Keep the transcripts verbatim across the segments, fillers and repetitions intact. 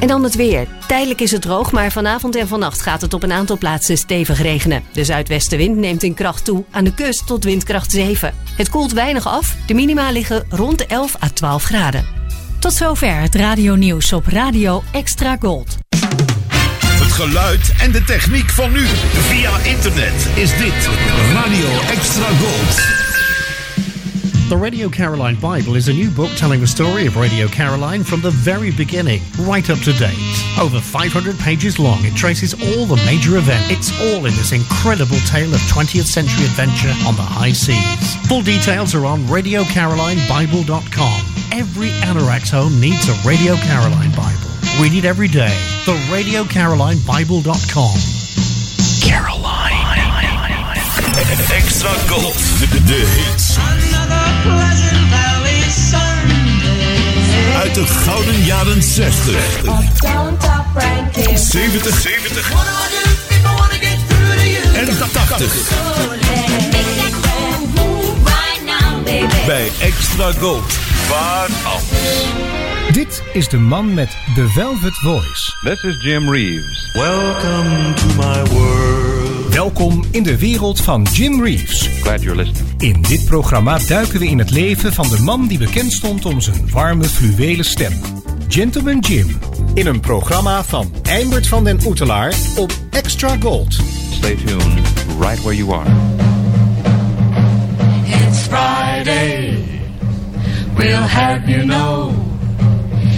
En dan het weer. Tijdelijk is het droog, maar vanavond en vannacht gaat het op een aantal plaatsen stevig regenen. De zuidwestenwind neemt in kracht toe, aan de kust tot windkracht zeven. Het koelt weinig af, de minima liggen rond de elf à twaalf graden. Tot zover het radio nieuws op Radio Extra Gold. Het geluid en de techniek van nu. Via internet is dit Radio Extra Gold. The Radio Caroline Bible is a new book telling the story of Radio Caroline from the very beginning, right up to date. Over five hundred pages long, it traces all the major events. It's all in this incredible tale of twentieth century adventure on the high seas. Full details are on radio caroline bible dot com. Every anoraks home needs a Radio Caroline Bible. Read it every day. The radio caroline bible dot com. Caroline. Extra Gold. De hits. Uit de gouden jaren zestig, zeventig, zeventig en tachtig. Bij Extra Gold. Waar anders. Dit is de man met The Velvet Voice. This is Jim Reeves. Welcome to my world. Welkom in de wereld van Jim Reeves. Glad you're listening. In dit programma duiken we in het leven van de man die bekend stond om zijn warme fluwelen stem. Gentleman Jim. In een programma van Eimbert van den Oetelaar op Extra Gold. Stay tuned, right where you are. It's Friday, we'll have you know.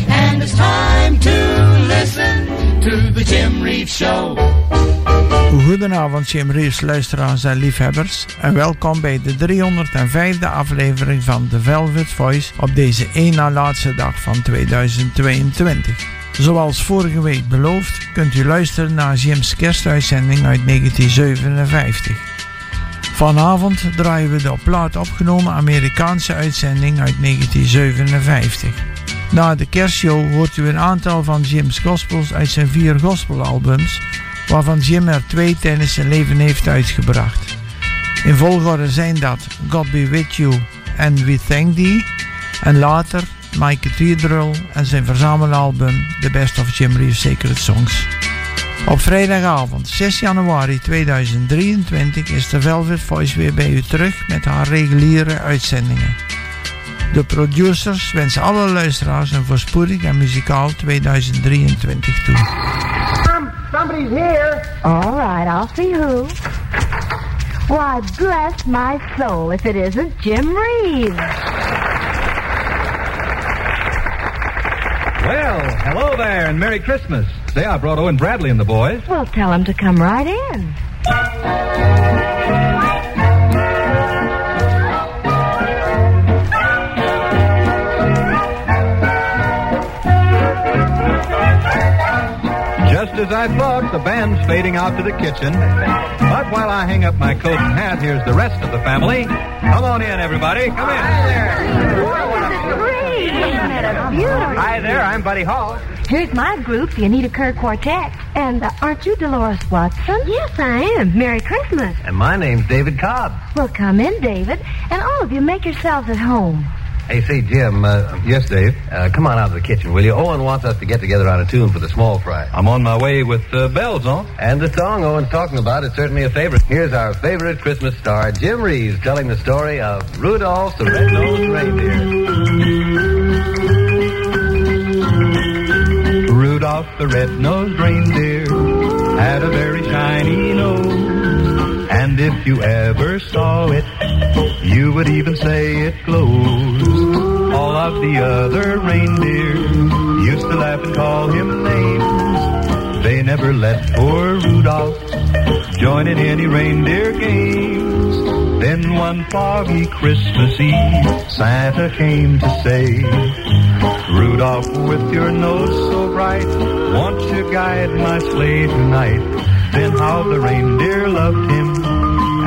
And it's time to listen to the Jim Reeves Show. Goedenavond Jim Reeves, luisteraars en liefhebbers en welkom bij de driehonderdvijfde aflevering van The Velvet Voice op deze één na laatste dag van tweeduizend tweeëntwintig. Zoals vorige week beloofd kunt u luisteren naar Jim's kerstuitzending uit negentien zevenenvijftig. Vanavond draaien we de op plaat opgenomen Amerikaanse uitzending uit negentien zevenenvijftig. Na de kerstshow hoort u een aantal van Jim's gospels uit zijn vier gospelalbums, waarvan Jim er twee tijdens zijn leven heeft uitgebracht. In volgorde zijn dat God Be With You and We Thank Thee en later My Cathedral en zijn verzamelalbum The Best of Jim Reeves Sacred Songs. Op vrijdagavond zes januari tweeduizend drieëntwintig is de Velvet Voice weer bij u terug met haar reguliere uitzendingen. De producers wensen alle luisteraars een voorspoedig en muzikaal tweeduizend drieëntwintig toe. Somebody's here. All right, I'll see who. Why, bless my soul if it isn't Jim Reeves. Well, hello there and Merry Christmas. Say, I brought Owen Bradley and the boys. Well, tell them to come right in. Just as I thought, the band's fading out to the kitchen. But while I hang up my coat and hat, here's the rest of the family. Come on in, everybody. Come in. Hi there. What a beautiful. Hi there, I'm Buddy Hall. Here's my group, the Anita Kerr Quartet. And uh, aren't you Dolores Watson? Yes, I am. Merry Christmas. And my name's David Cobb. Well, come in, David. And all of you, make yourselves at home. Hey, say, Jim. Uh, yes, Dave? Uh, come on out of the kitchen, will you? Owen wants us to get together on a tune for the small fry. I'm on my way with uh, bells on. And the song Owen's talking about is certainly a favorite. Here's our favorite Christmas star, Jim Reeves, telling the story of Rudolph the Red-Nosed Reindeer. Rudolph the Red-Nosed Reindeer had a very shiny nose. And if you ever saw it, you would even say it glows. All of the other reindeer used to laugh and call him names. They never let poor Rudolph join in any reindeer games. Then one foggy Christmas Eve, Santa came to say, Rudolph, with your nose so bright, won't you guide my sleigh tonight? Then how the reindeer loved him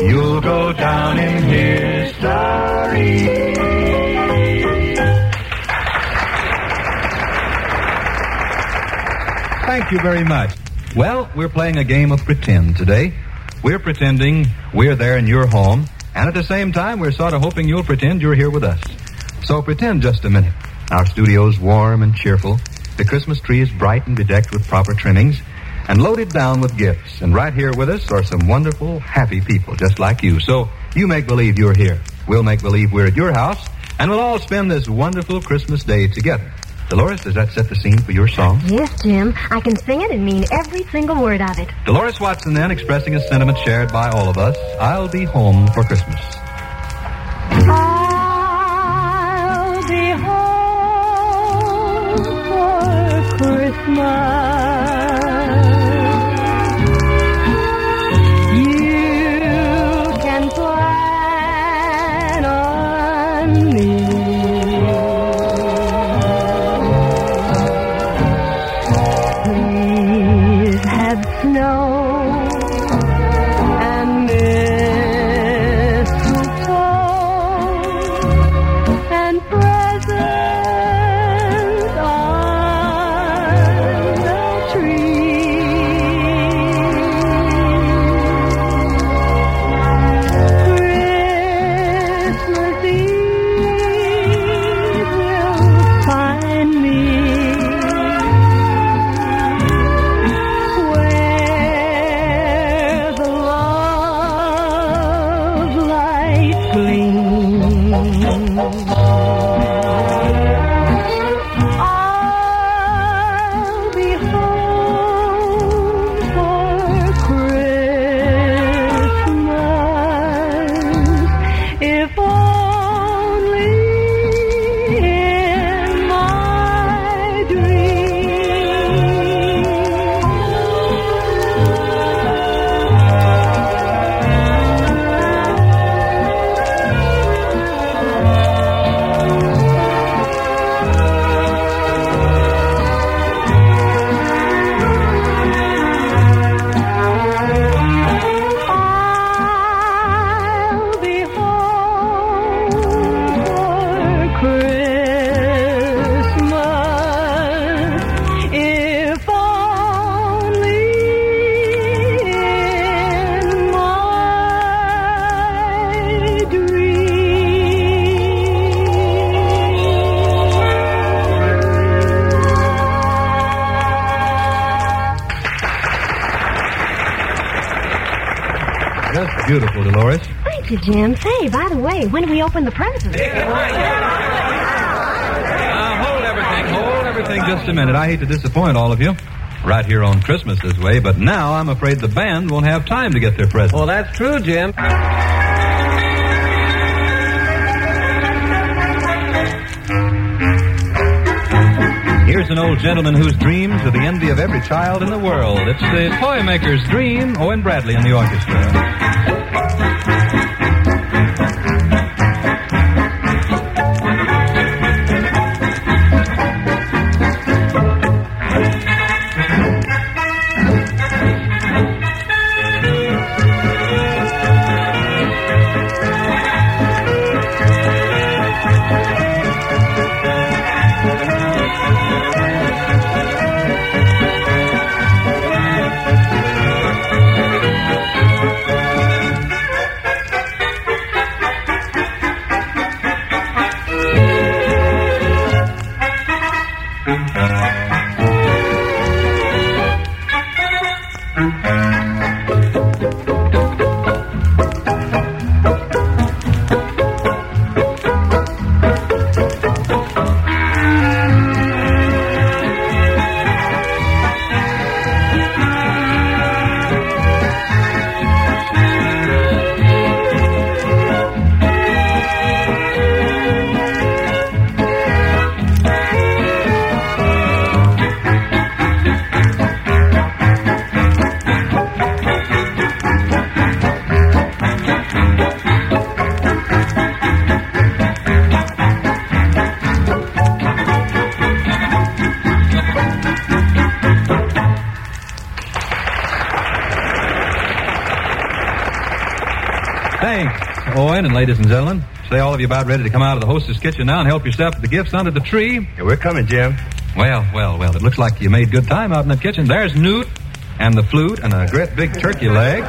you'll go down in history. Thank you very much. Well, we're playing a game of pretend today. We're pretending we're there in your home, and at the same time, we're sort of hoping you'll pretend you're here with us. So pretend just a minute. Our studio's warm and cheerful. The Christmas tree is bright and bedecked with proper trimmings, and loaded down with gifts. And right here with us are some wonderful, happy people just like you. So you make believe you're here. We'll make believe we're at your house. And we'll all spend this wonderful Christmas day together. Dolores, does that set the scene for your song? Yes, Jim. I can sing it and mean every single word of it. Dolores Watson then expressing a sentiment shared by all of us. I'll be home for Christmas. I'll be home for Christmas. Beautiful, Dolores. Thank you, Jim. Say, by the way, when do we open the presents? Yeah, right, yeah. Uh, hold everything, hold everything just a minute. I hate to disappoint all of you right here on Christmas this way, but now I'm afraid the band won't have time to get their presents. Well, that's true, Jim. Here's an old gentleman whose dreams are the envy of every child in the world. It's the toy maker's dream, Owen Bradley and the orchestra. Thanks, Owen, and ladies and gentlemen, say all of you about ready to come out of the hostess kitchen now and help yourself to the gifts under the tree. Yeah, we're coming, Jim. Well, well, well, it looks like you made good time out in the kitchen. There's Newt and the flute and a great big turkey leg.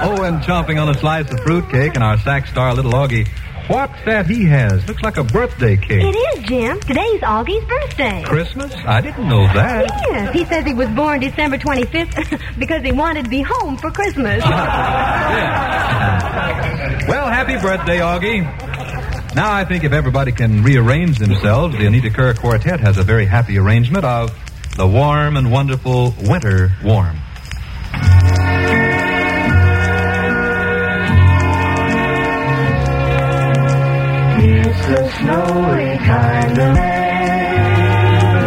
Owen chomping on a slice of fruitcake and our sack star, little Augie. What's that he has? Looks like a birthday cake. It is, Jim. Today's Augie's birthday. Christmas? I didn't know that. Yes, he says he was born December twenty-fifth because he wanted to be home for Christmas. Yeah. Well, happy birthday, Augie. Now I think if everybody can rearrange themselves, the Anita Kerr Quartet has a very happy arrangement of the warm and wonderful Winter Warm. It's a snowy kind of rain,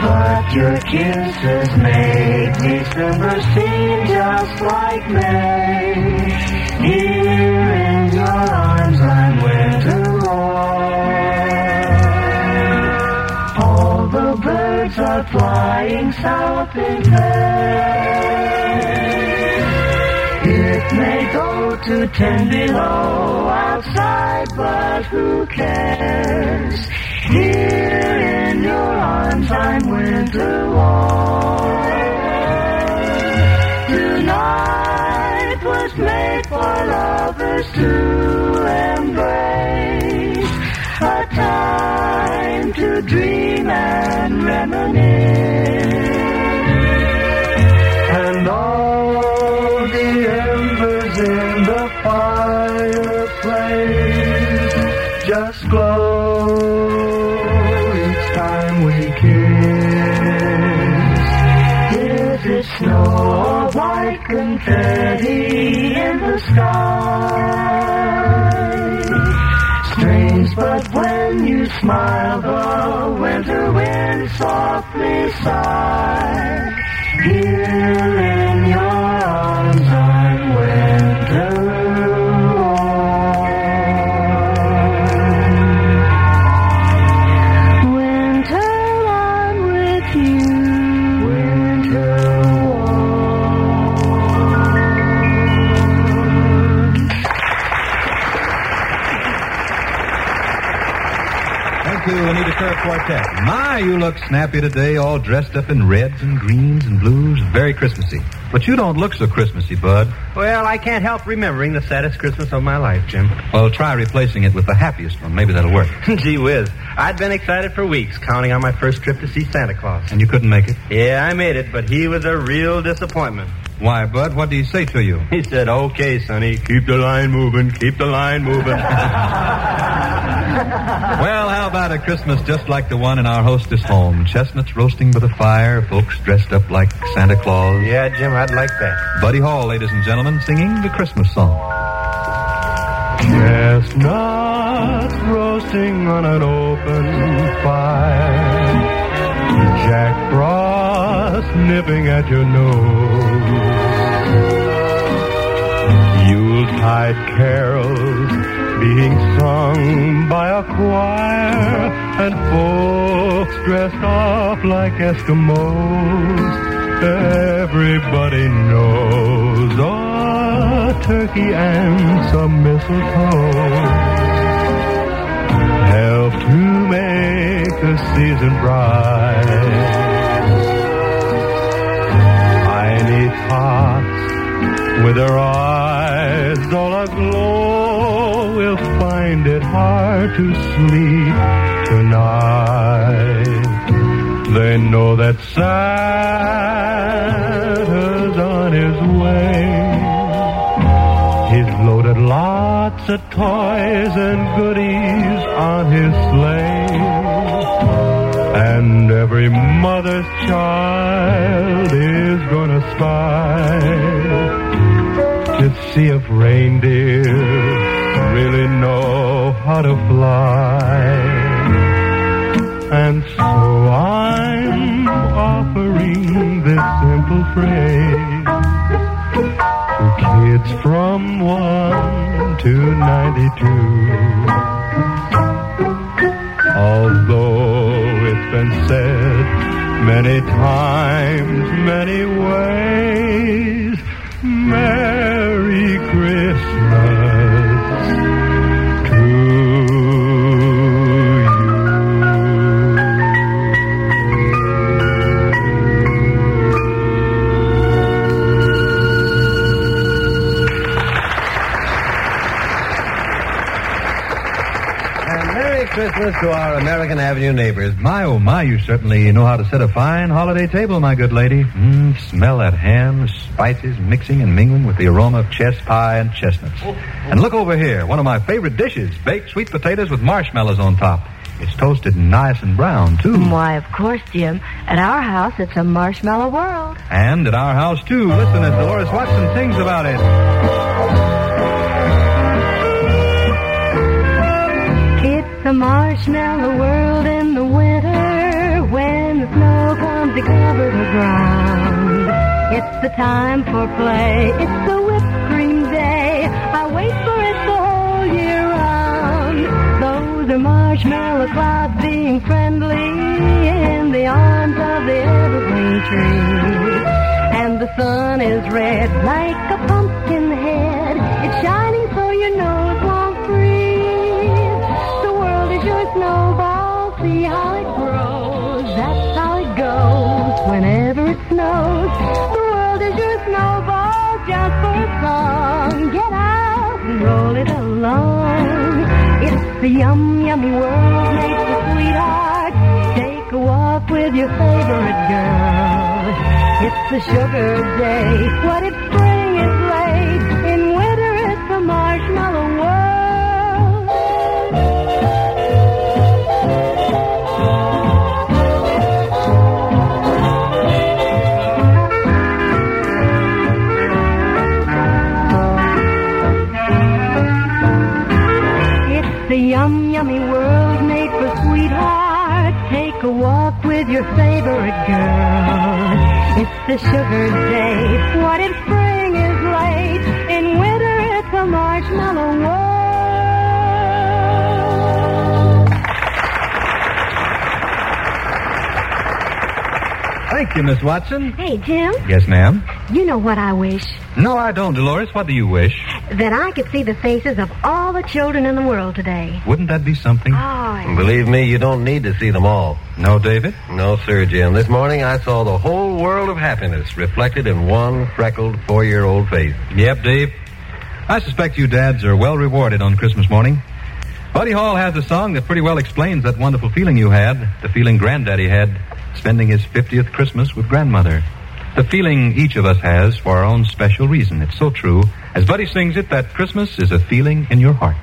but your kisses make December seem just like May. Here in your arms I'm winter warm. All the birds are flying south in May. It may go to ten below outside, but who cares? Here in your arms I'm winter warm. Tonight was made for lovers to embrace, a time to dream and reminisce. And all the embers in the fire just glow each time we kiss. If it's snow or white confetti in the sky, strange, but when you smile the winter wind softly sighs. Here in your arms I'm winter. Anita Kerr Quartet. My, you look snappy today, all dressed up in reds and greens and blues. Very Christmassy. But you don't look so Christmassy, Bud. Well, I can't help remembering the saddest Christmas of my life, Jim. Well, try replacing it with the happiest one. Maybe that'll work. Gee whiz. I'd been excited for weeks, counting on my first trip to see Santa Claus. And you couldn't make it? Yeah, I made it, but he was a real disappointment. Why, Bud, what did he say to you? He said, okay, sonny, keep the line moving, keep the line moving. Well, how about a Christmas just like the one in our hostess home? Chestnuts roasting by the fire, folks dressed up like Santa Claus. Yeah, Jim, I'd like that. Buddy Hall, ladies and gentlemen, singing the Christmas song. Chestnuts roasting on an open fire, Jack Frost nipping at your nose, Yuletide carols being sung by a choir, and folks dressed up like Eskimos. Everybody knows a turkey and some mistletoe help to make the season bright. Tiny tots with their eyes all aglow will find it hard to sleep tonight. They know that Santa's on his way. He's loaded lots of toys and goodies on his sleigh, and every mother's child is gonna spy to see if reindeer really know how to fly. And so I'm offering this simple phrase to kids from one to ninety-two. Although it's been said many times, many ways, Merry Christmas. Christmas to our American Avenue neighbors. My, oh, my, you certainly know how to set a fine holiday table, my good lady. Mm, smell that ham, spices mixing and mingling with the aroma of chest pie and chestnuts. Oh, oh. And look over here, one of my favorite dishes, baked sweet potatoes with marshmallows on top. It's toasted and nice and brown, too. Why, of course, Jim. At our house, it's a marshmallow world. And at our house, too. Listen as Dolores Watson sings about it. It's a marshmallow world in the winter when the snow comes to cover the ground. It's the time for play. It's a whipped cream day. I wait for it the whole year round. The marshmallow cloud being friendly in the arms of the evergreen tree. And the sun is red like a pumpkin head. It's shining so your nose won't freeze. The world is your snowball. See how it grows. That's how it goes whenever it snows. The world is your snowball just for a song. Get out and roll it along. The yum, yummy world makes a sweetheart. Take a walk with your favorite girl. It's a sugar day. What if spring is late? In winter, it's a marshmallow yum, yummy world made for sweetheart. Take a walk with your favorite girl. It's the sugar day. What if spring is late? In winter, it's a marshmallow world. Thank you, Miss Watson. Hey, Jim. Yes, ma'am. You know what I wish? No, I don't, Dolores. What do you wish? That I could see the faces of all the children in the world today. Wouldn't that be something? Oh, believe me, you don't need to see them all. No, David? No, sir, Jim. This morning I saw the whole world of happiness reflected in one freckled four-year-old face. Yep, Dave. I suspect you dads are well rewarded on Christmas morning. Buddy Hall has a song that pretty well explains that wonderful feeling you had, the feeling Granddaddy had, spending his fiftieth Christmas with Grandmother. The feeling each of us has for our own special reason. It's so true. As Buddy sings it, that Christmas is a feeling in your heart.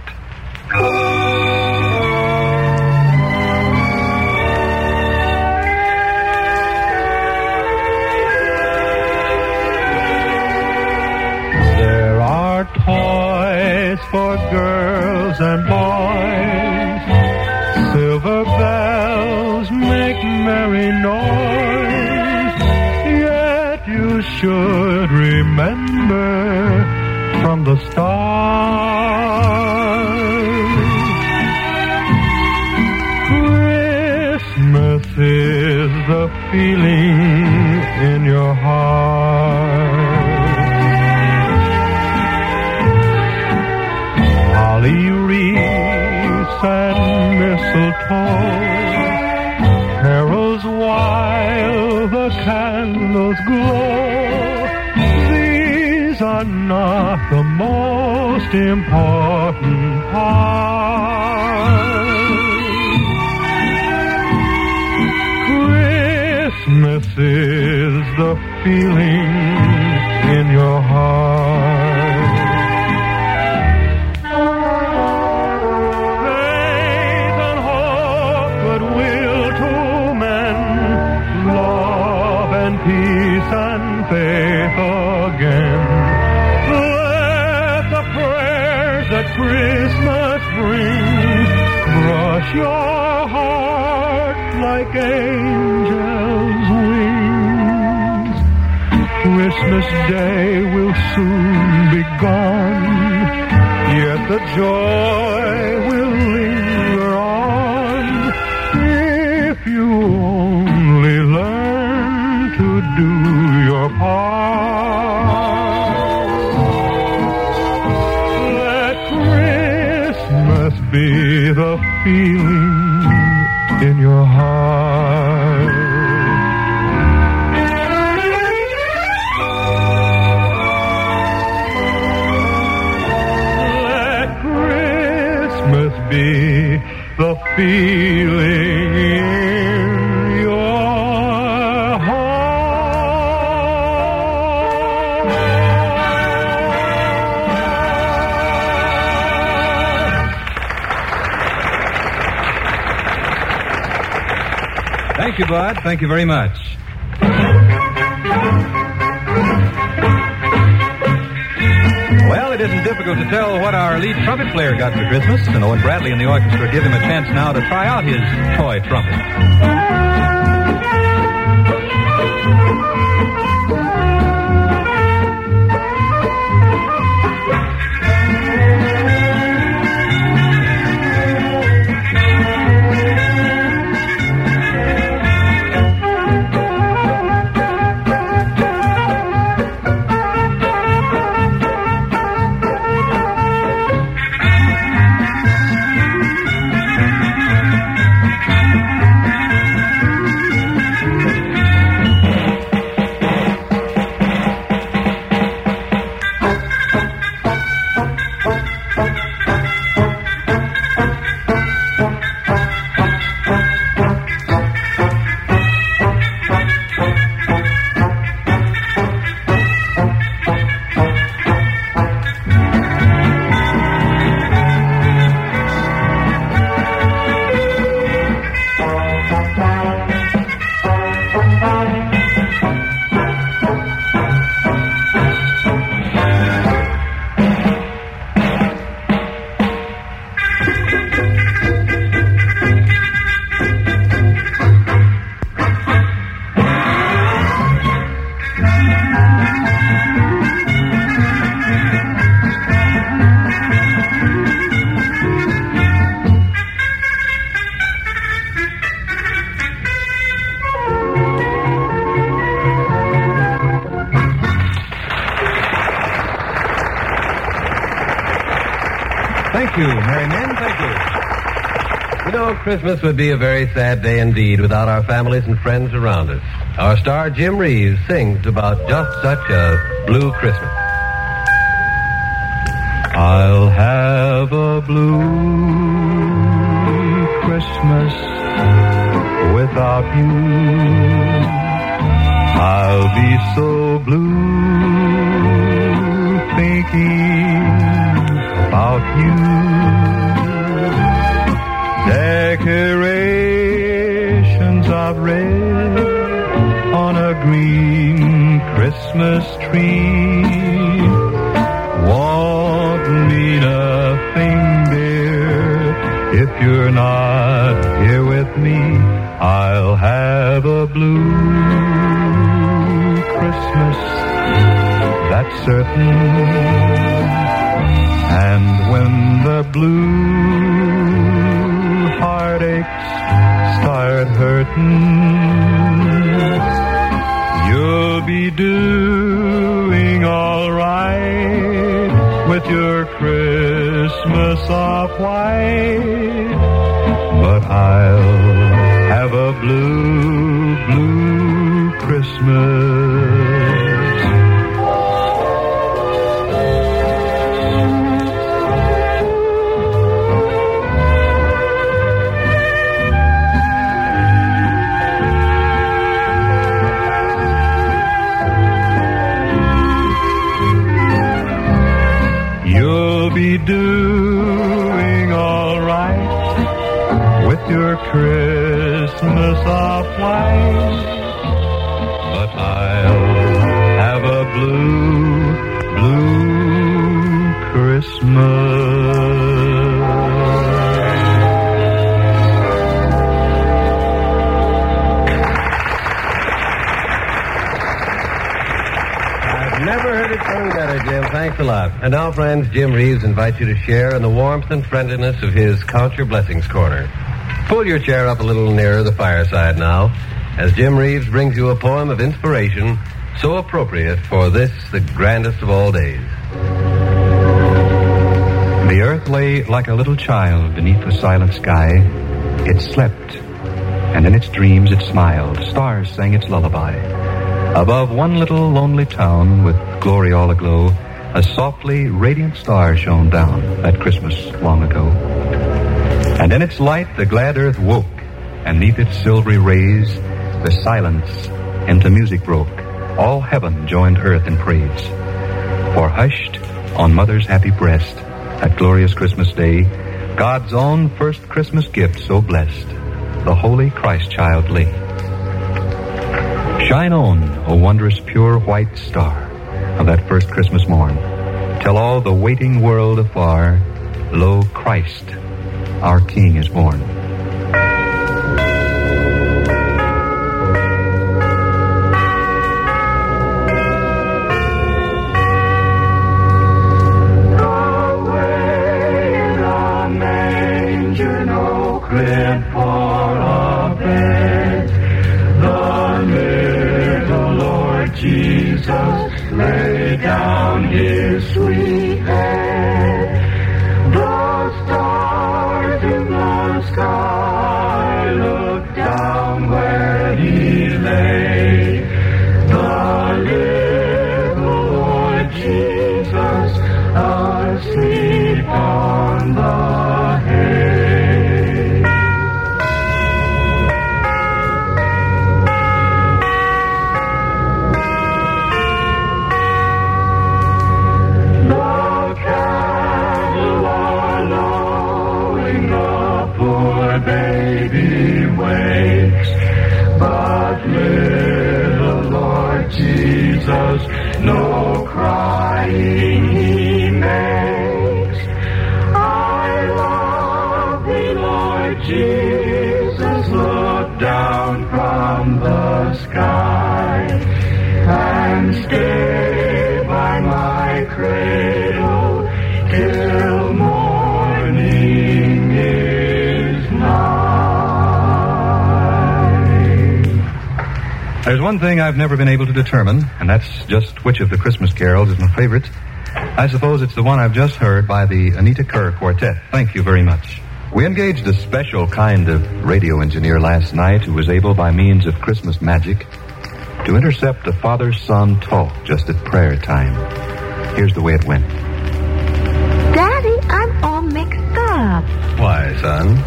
There are toys for girls and boys. Silver bells make merry noise. You should remember from the start. Christmas is the feeling in your heart. Holly wreaths and mistletoe, carols while the candles glow. These are not the most important part. Christmas is the feeling in your heart. Peace and faith again. Let the prayers that Christmas brings brush your heart like angels' wings. Christmas Day will soon be gone, yet the joy will linger on if you only learn to do your part. Let Christmas be the feeling in your heart. Let Christmas be the feeling in your heart. Thank you, Bud. Thank you very much. Well, it isn't difficult to tell what our lead trumpet player got for Christmas, and Owen Bradley and the orchestra give him a chance now to try out his toy trumpet. Christmas would be a very sad day indeed without our families and friends around us. Our star, Jim Reeves, sings about just such a blue Christmas. I'll have a blue Christmas without you. I'll be so blue thinking about you. Decorations of red on a green Christmas tree won't mean a thing, dear, if you're not here with me. I'll have a blue Christmas, that's certain. And when the blue heartaches start hurting, you'll be doing all right with your Christmas of white. But I'll have a blue, blue Christmas. Be doing all right with your Christmas of white, but I'll have a blue, blue Christmas. I've never heard it sung better, Jim. Thanks a lot. And now, friends, Jim Reeves invites you to share in the warmth and friendliness of his Count Your Blessings corner. Pull your chair up a little nearer the fireside now as Jim Reeves brings you a poem of inspiration so appropriate for this, the grandest of all days. The earth lay like a little child beneath the silent sky. It slept, and in its dreams it smiled. Stars sang its lullaby. Above one little lonely town with glory all aglow, a softly radiant star shone down that Christmas long ago. And in its light, the glad earth woke, and neath its silvery rays, the silence into music broke. All heaven joined earth in praise. For hushed on mother's happy breast, that glorious Christmas day, God's own first Christmas gift so blessed, the holy Christ child lay. Shine on, O wondrous pure white star of that first Christmas morn, till all the waiting world afar, lo, Christ, our King, is born. There's one thing I've never been able to determine, and that's just which of the Christmas carols is my favorite. I suppose it's the one I've just heard by the Anita Kerr Quartet. Thank you very much. We engaged a special kind of radio engineer last night who was able, by means of Christmas magic, to intercept a father-son talk just at prayer time. Here's the way it went. Daddy, I'm all mixed up. Why, son?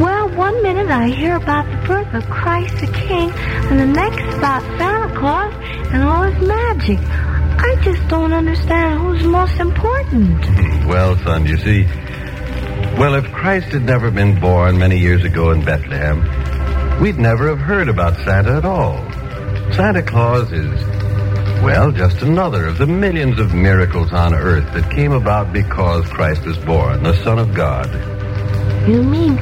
Well, one minute I hear about the birth of Christ the King, and the next about Santa Claus and all his magic. I just don't understand who's most important. Well, son, you see, well, if Christ had never been born many years ago in Bethlehem, we'd never have heard about Santa at all. Santa Claus is, well, just another of the millions of miracles on earth that came about because Christ was born, the Son of God. You mean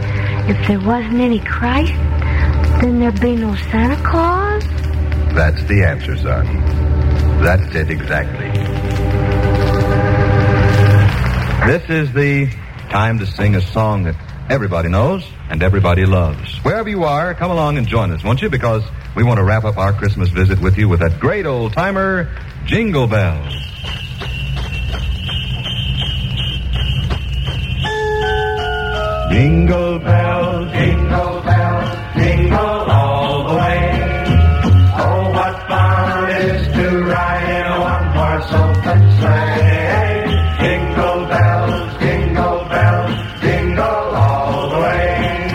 if there wasn't any Christ, then there'd be no Santa Claus? That's the answer, son. That's it exactly. This is the time to sing a song that everybody knows and everybody loves. Wherever you are, come along and join us, won't you? Because we want to wrap up our Christmas visit with you with that great old-timer, Jingle Bells. Jingle bells, jingle bells, jingle all the way. Oh, what fun it is to ride in a one-horse open sleigh. Jingle bells, jingle bells, jingle all the way.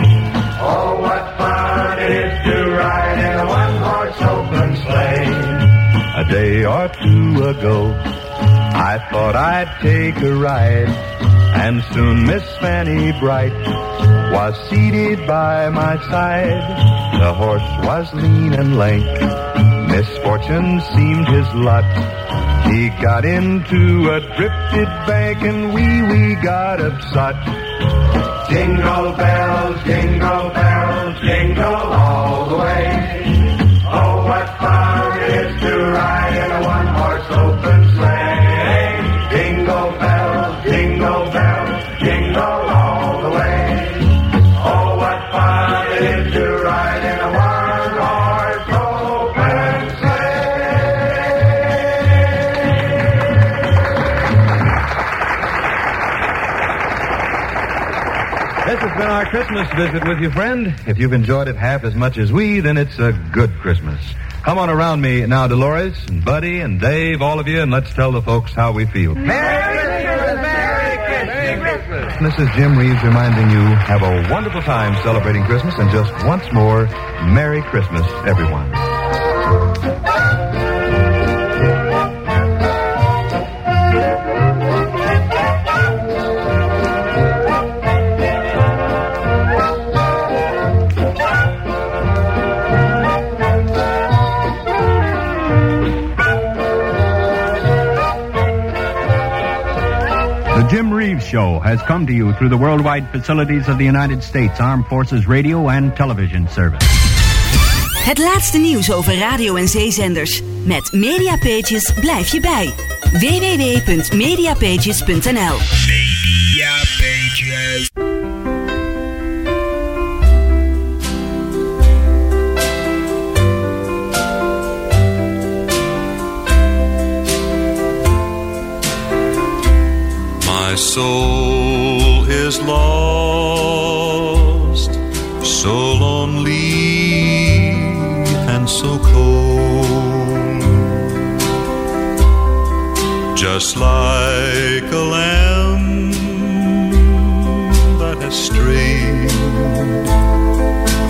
Oh, what fun it is to ride in a one-horse open sleigh. A day or two ago, I thought I'd take a ride, and soon Miss Fanny Bright was seated by my side. The horse was lean and lank, misfortune seemed his lot. He got into a drifted bank, and we, we got upset. Jingle bells, jingle bells, jingle all the way. Oh, what fun it is to ride in a one-horse open sleigh. Jingle bells, jingle bells, jingle all the way. It's been our Christmas visit with you, friend. If you've enjoyed it half as much as we, then it's a good Christmas. Come on around me now, Dolores and Buddy and Dave, all of you, and let's tell the folks how we feel. Merry Christmas! Merry Christmas! Christmas. Missus Jim Reeves reminding you, have a wonderful time celebrating Christmas, and just once more, Merry Christmas, everyone. The Jim Reeves Show has come to you through the worldwide facilities of the United States Armed Forces Radio and Television Service. Het laatste nieuws over radio- en zeezenders. Met Media Pages blijf je bij. w w w punt media pages punt n l Media Pages. My soul is lost, so lonely and so cold, just like a lamb that has strayed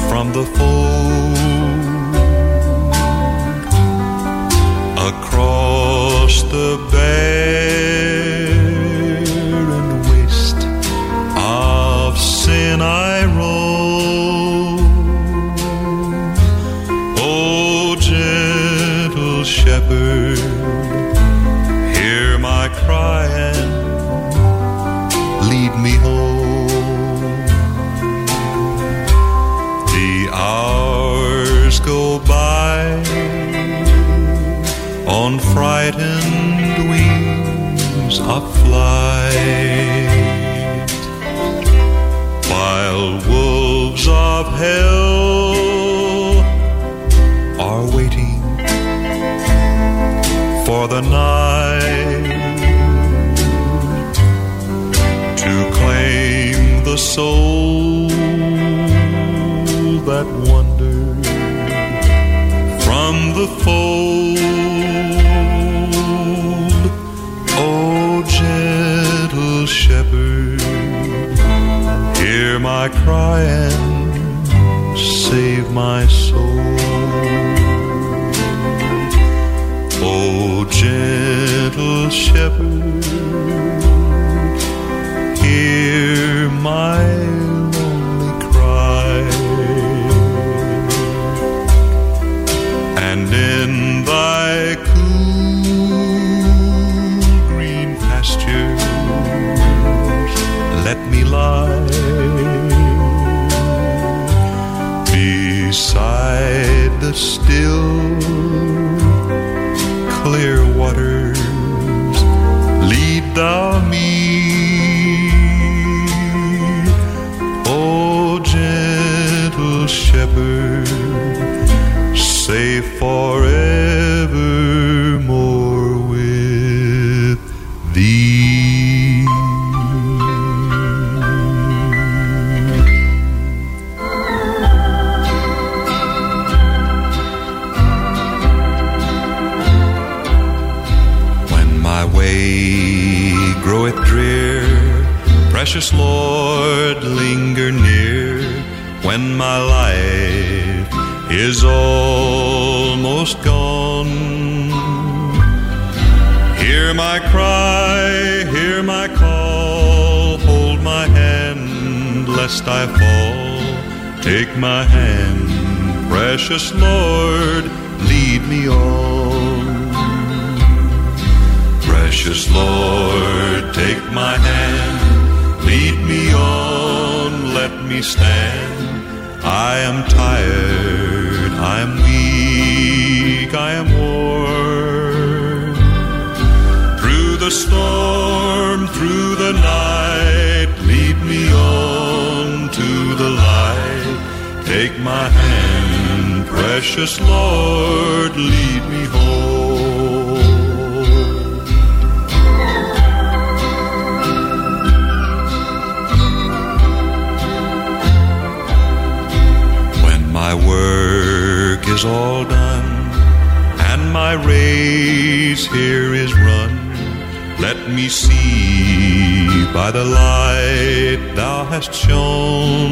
from the fold, across the bay. I roll, oh gentle shepherd, hear my cry and lead me home. The hours go by on frightened wings I fly. Wolves of hell are waiting for the night to claim the soul that wandered from the fold. O gentle shepherd, hear my cry and save my soul. O gentle shepherd, hear my lonely cry. And in thy cool green pasture, let me lie. Beside the still, clear waters, lead thou me, O gentle shepherd, safe forevermore with thee. Precious Lord, linger near when my life is almost gone. Hear my cry, hear my call, hold my hand lest I fall. Take my hand, precious Lord, lead me on. Precious Lord, take my hand, lead me on, let me stand. I am tired, I am weak, I am worn. Through the storm, through the night, lead me on to the light. Take my hand, precious Lord, lead me home. My work is all done, and my race here is run. Let me see by the light thou hast shone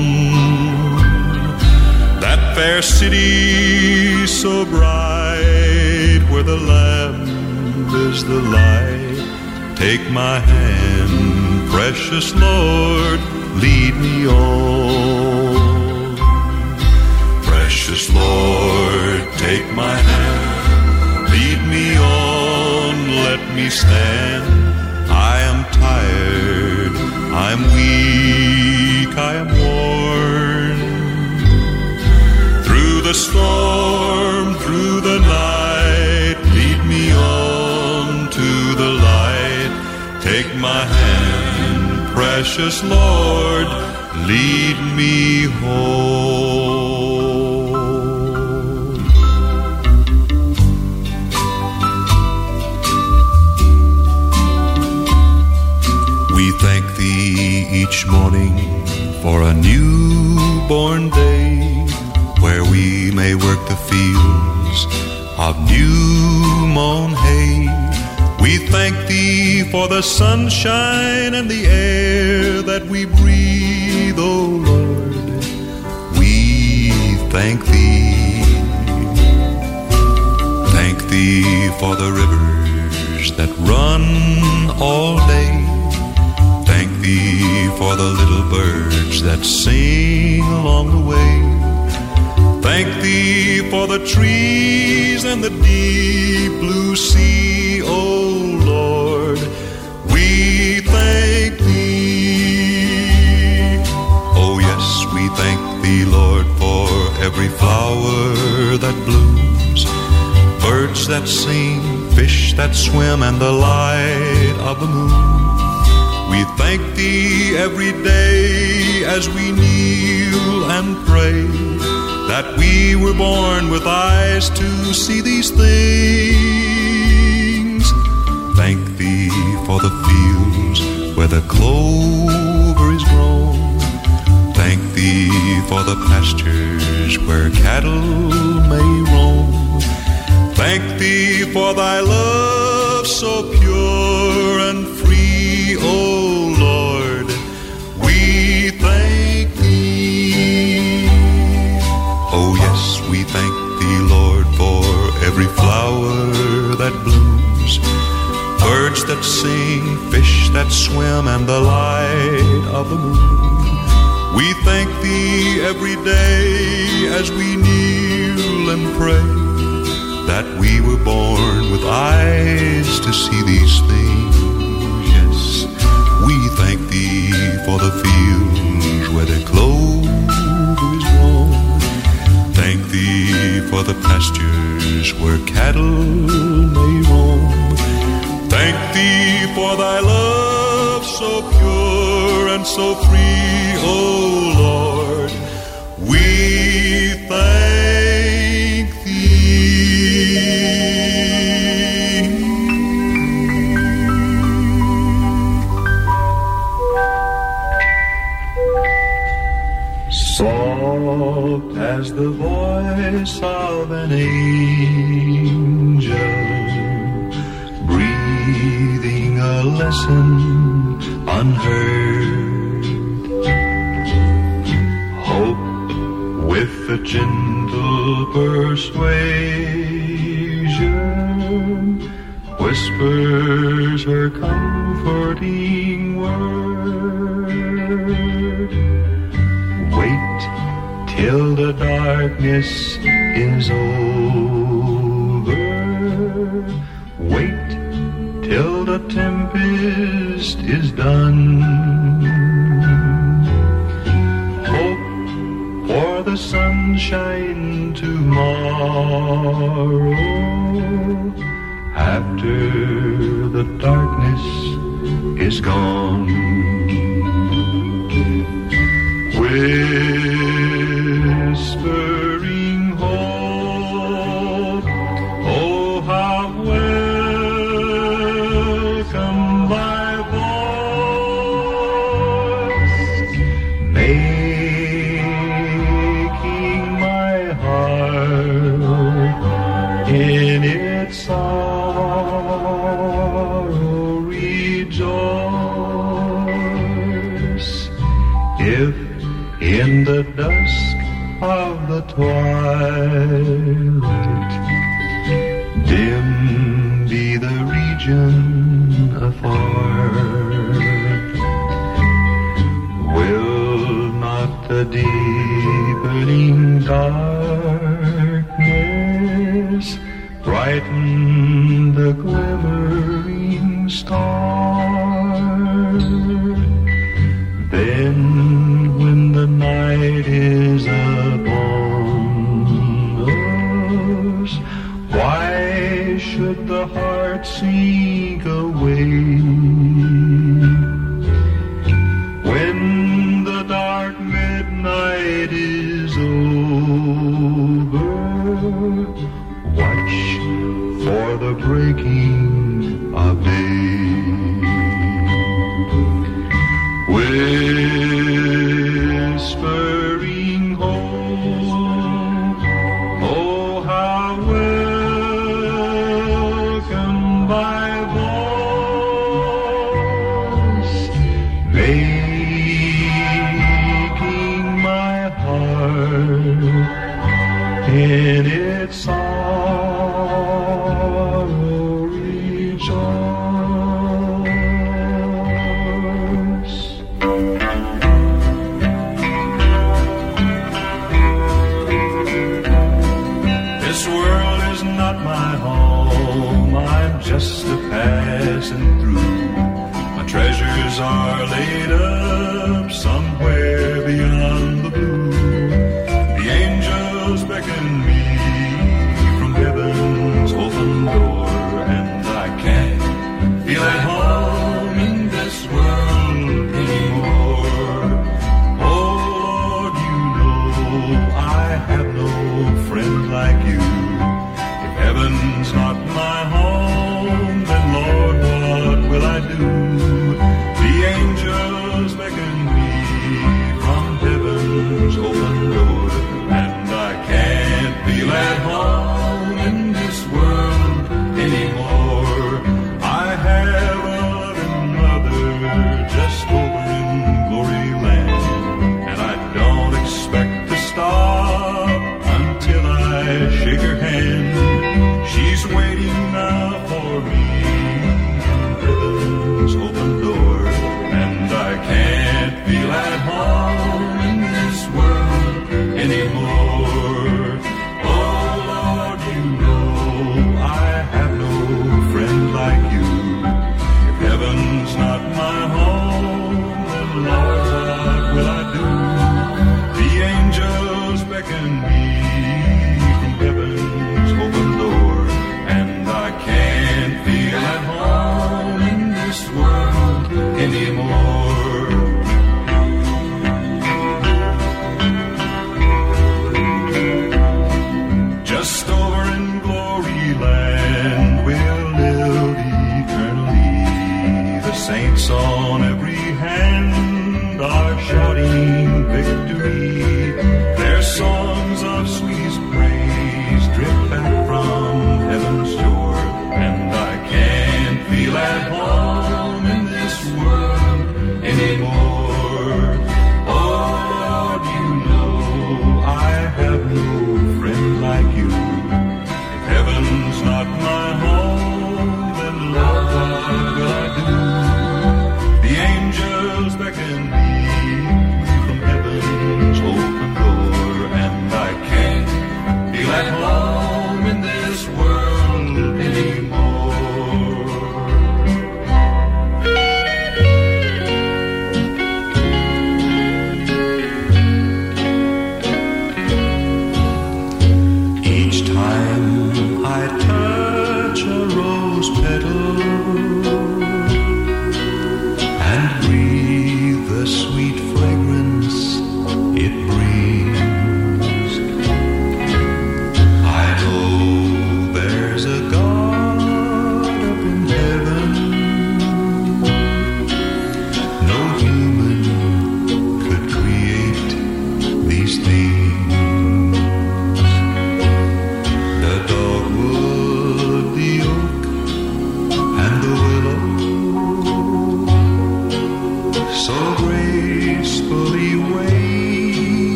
that fair city so bright where the lamp is the light. Take my hand, precious Lord, lead me on. Precious Lord, take my hand, lead me on, let me stand. I am tired, I'm weak, I am worn. Through the storm, through the night, lead me on to the light. Take my hand, precious Lord, lead me home. We thank Thee each morning for a newborn day, where we may work the fields of new mown hay. We thank Thee for the sunshine and the air that we breathe, O Lord. We thank Thee. Thank Thee for the rivers that run all day. Thank Thee for the little birds that sing along the way. Thank Thee for the trees and the deep blue sea, O Lord, we thank Thee. Oh yes, we thank Thee, Lord, for every flower that blooms, birds that sing, fish that swim, and the light of the moon. We thank Thee every day as we kneel and pray, that we were born with eyes to see these things. Thank Thee for the fields where the clover is grown. Thank Thee for the pastures where cattle may roam. Thank Thee for Thy love so pure and free, O Lord, we thank Thee. Oh yes, we thank Thee, Lord, for every flower that blooms, birds that sing, fish that swim, and the light of the moon. We thank Thee every day as we kneel and pray, that we were born with eyes to see these things. Yes, we thank Thee for the fields where the clover is grown. Thank Thee for the pastures where cattle may roam. Thank Thee for Thy love so pure and so free, O Lord, we thank Thee. Soft as the voice of an angel, a lesson unheard, hope with a gentle persuasion whispers her comforting word. Wait till the darkness is over. Wait till the tempest is done. Hope for the sunshine tomorrow, after the darkness is gone. Whispering hope, oh how well in its sorrow in the dusk of the twilight, dim be the region afar. Will not the deepening darkness brighten the glimmering star? Then when the night is upon us, why should the heart sink away? When the dark midnight is over, watch for the breaking of day. Whisper. In its sorrow rejoice. This world is not my home, I'm just a passing through. My treasures are laid up somewhere beyond the blue. Beckon me from heaven's open door, and I can't feel at home in this world anymore. Oh Lord, you know I have no friend like you. If heaven's not my home, then Lord, what will I do? The angels beckon me from heaven's open door, and feel at home in this world anymore. I have a loving mother just over in glory land, and I don't expect to stop until I shake her hand. She's waiting now for me in heaven's open door, and I can't feel at home in this world anymore. Saints on every hand are shouting victory. Their songs of sweetest praise drift back from heaven's shore, and I can't feel at home in this world anymore. Oh Lord, you know I have no friend like you. If heaven's not my home, then Lord, what will I do? Angels beckon me from heaven's open door, and I can't feel at home in this world anymore. Each time I touch a rose petal,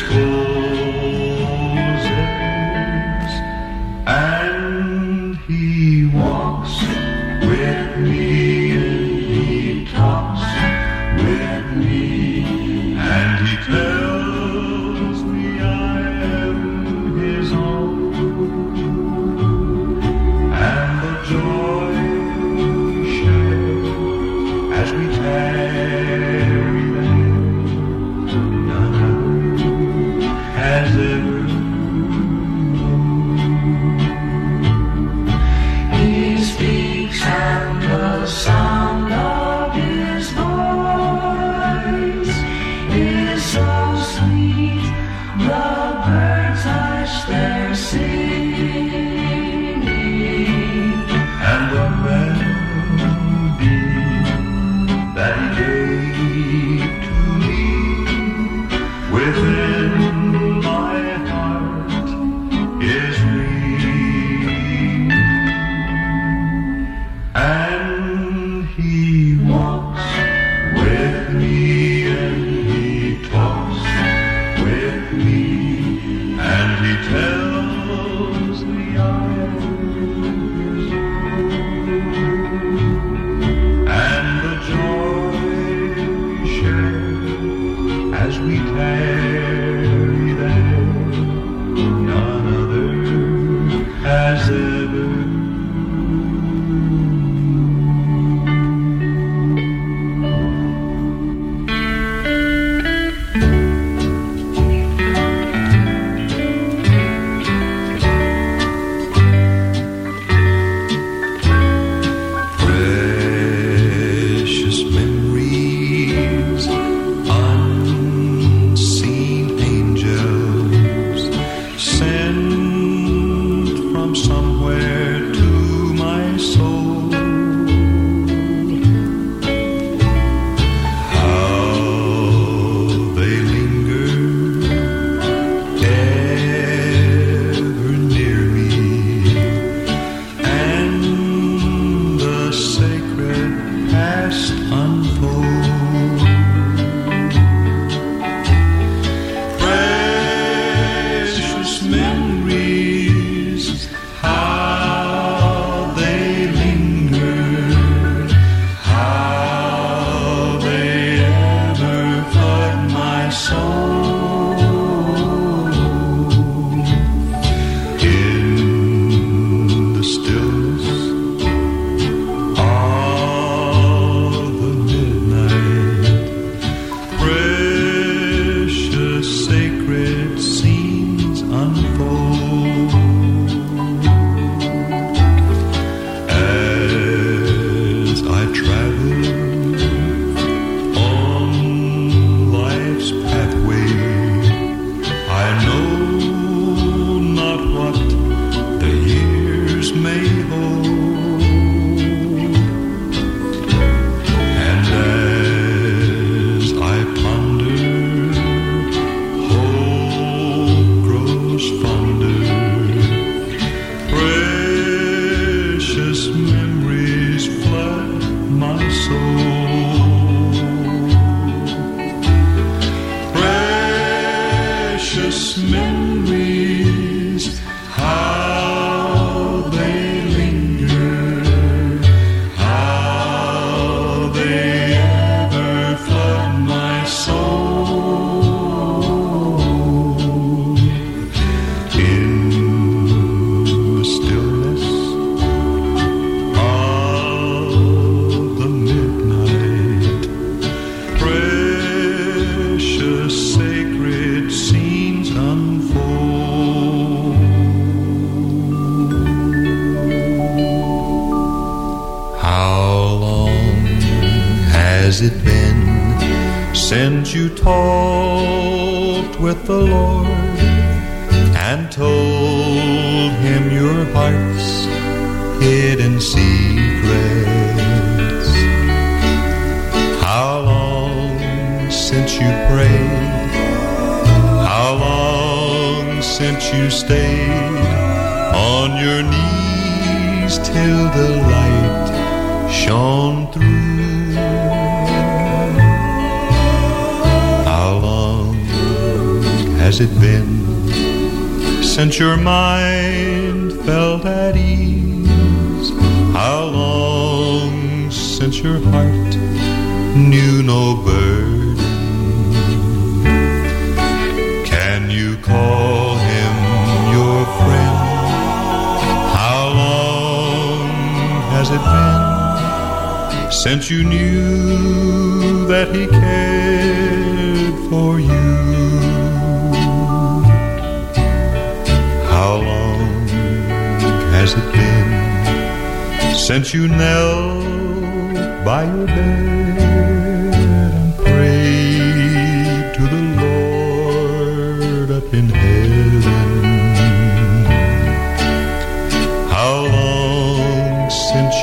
his roses, and he walks with me, and he talks with me, and he tells me I am his own, and the joy we share as we tarry. has it been since your mind felt at ease? How long since your heart knew no burden? Can you call him your friend? How long has it been since you knew that he cared for you? How long has it been since you knelt by your bed?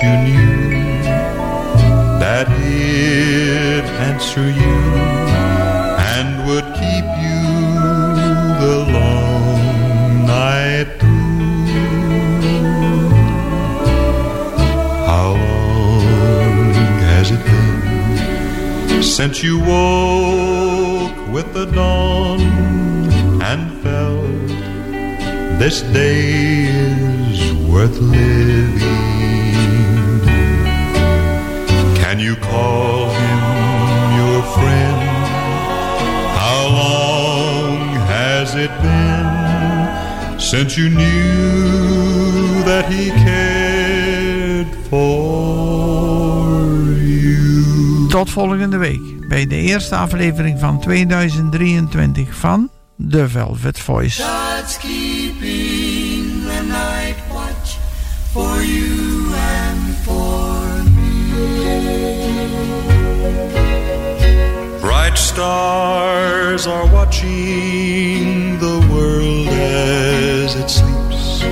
You knew that he'd answer you and would keep you the long night through. How long has it been since you woke with the dawn and felt this day is worth living? Can you call him your friend? How long has it been since you knew that he cared for you? Tot volgende week bij de eerste aflevering van tweeduizend drieëntwintig van The Velvet Voice. God's keeping the night watch for you and for bright stars are watching the world as it sleeps.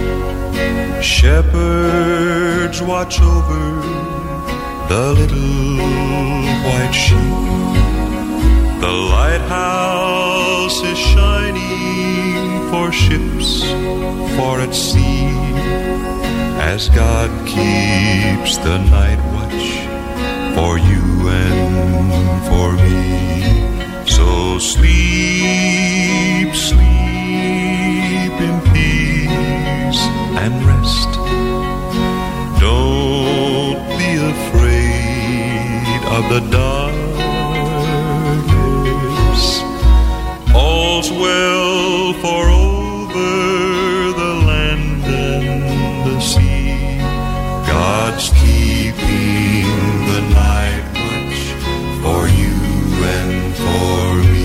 Shepherds watch over the little white sheep. The lighthouse is shining for ships, for at sea, as God keeps the night watch for you and for me. So sleep, sleep in peace and rest. Don't be afraid of the darkness. All's well for over the land and the sea. God's keeping the night watch for you and for me.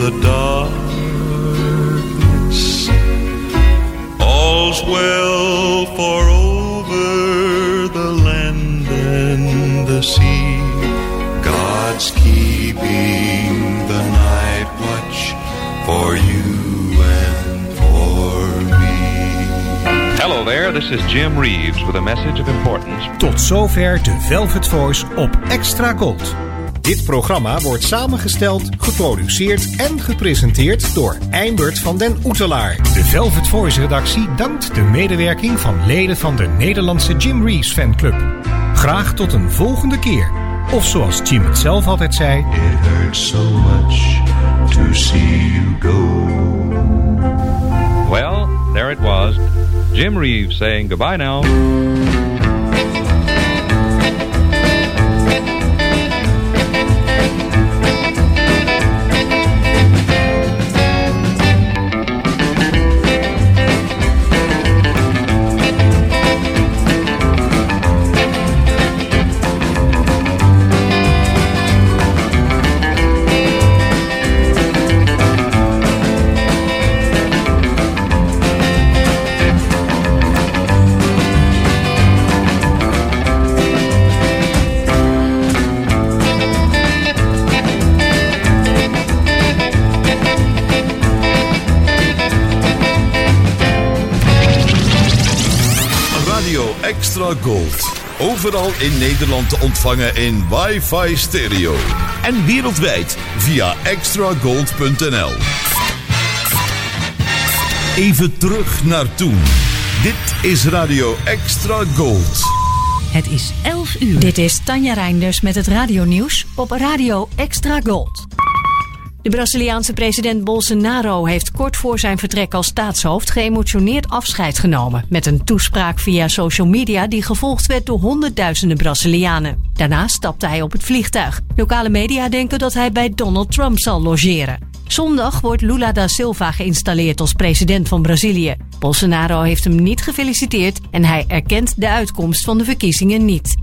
The darkness, all's well for over the land and the sea. God's keeping the night watch for you and for me. Hello there, this is Jim Reeves with a message of importance. Tot zover de Velvet Voice op Extra Gold. Dit programma wordt samengesteld, geproduceerd en gepresenteerd door Eimbert van den Oetelaar. De Velvet Voice-redactie dankt de medewerking van leden van de Nederlandse Jim Reeves fanclub. Graag tot een volgende keer. Of zoals Jim het zelf altijd zei... It hurts so much to see you go. Well, there it was. Jim Reeves saying goodbye now. Vodafone Gold. Overal in Nederland te ontvangen in wifi stereo. En wereldwijd via extra gold punt n l. Even terug naar toen. Dit is Radio Extra Gold. Het is elf uur. Dit is Tanja Reinders met het radionieuws op Radio Extra Gold. De Braziliaanse president Bolsonaro heeft kort voor zijn vertrek als staatshoofd geëmotioneerd afscheid genomen, met een toespraak via social media die gevolgd werd door honderdduizenden Brazilianen. Daarna stapte hij op het vliegtuig. Lokale media denken dat hij bij Donald Trump zal logeren. Zondag wordt Lula da Silva geïnstalleerd als president van Brazilië. Bolsonaro heeft hem niet gefeliciteerd en hij erkent de uitkomst van de verkiezingen niet.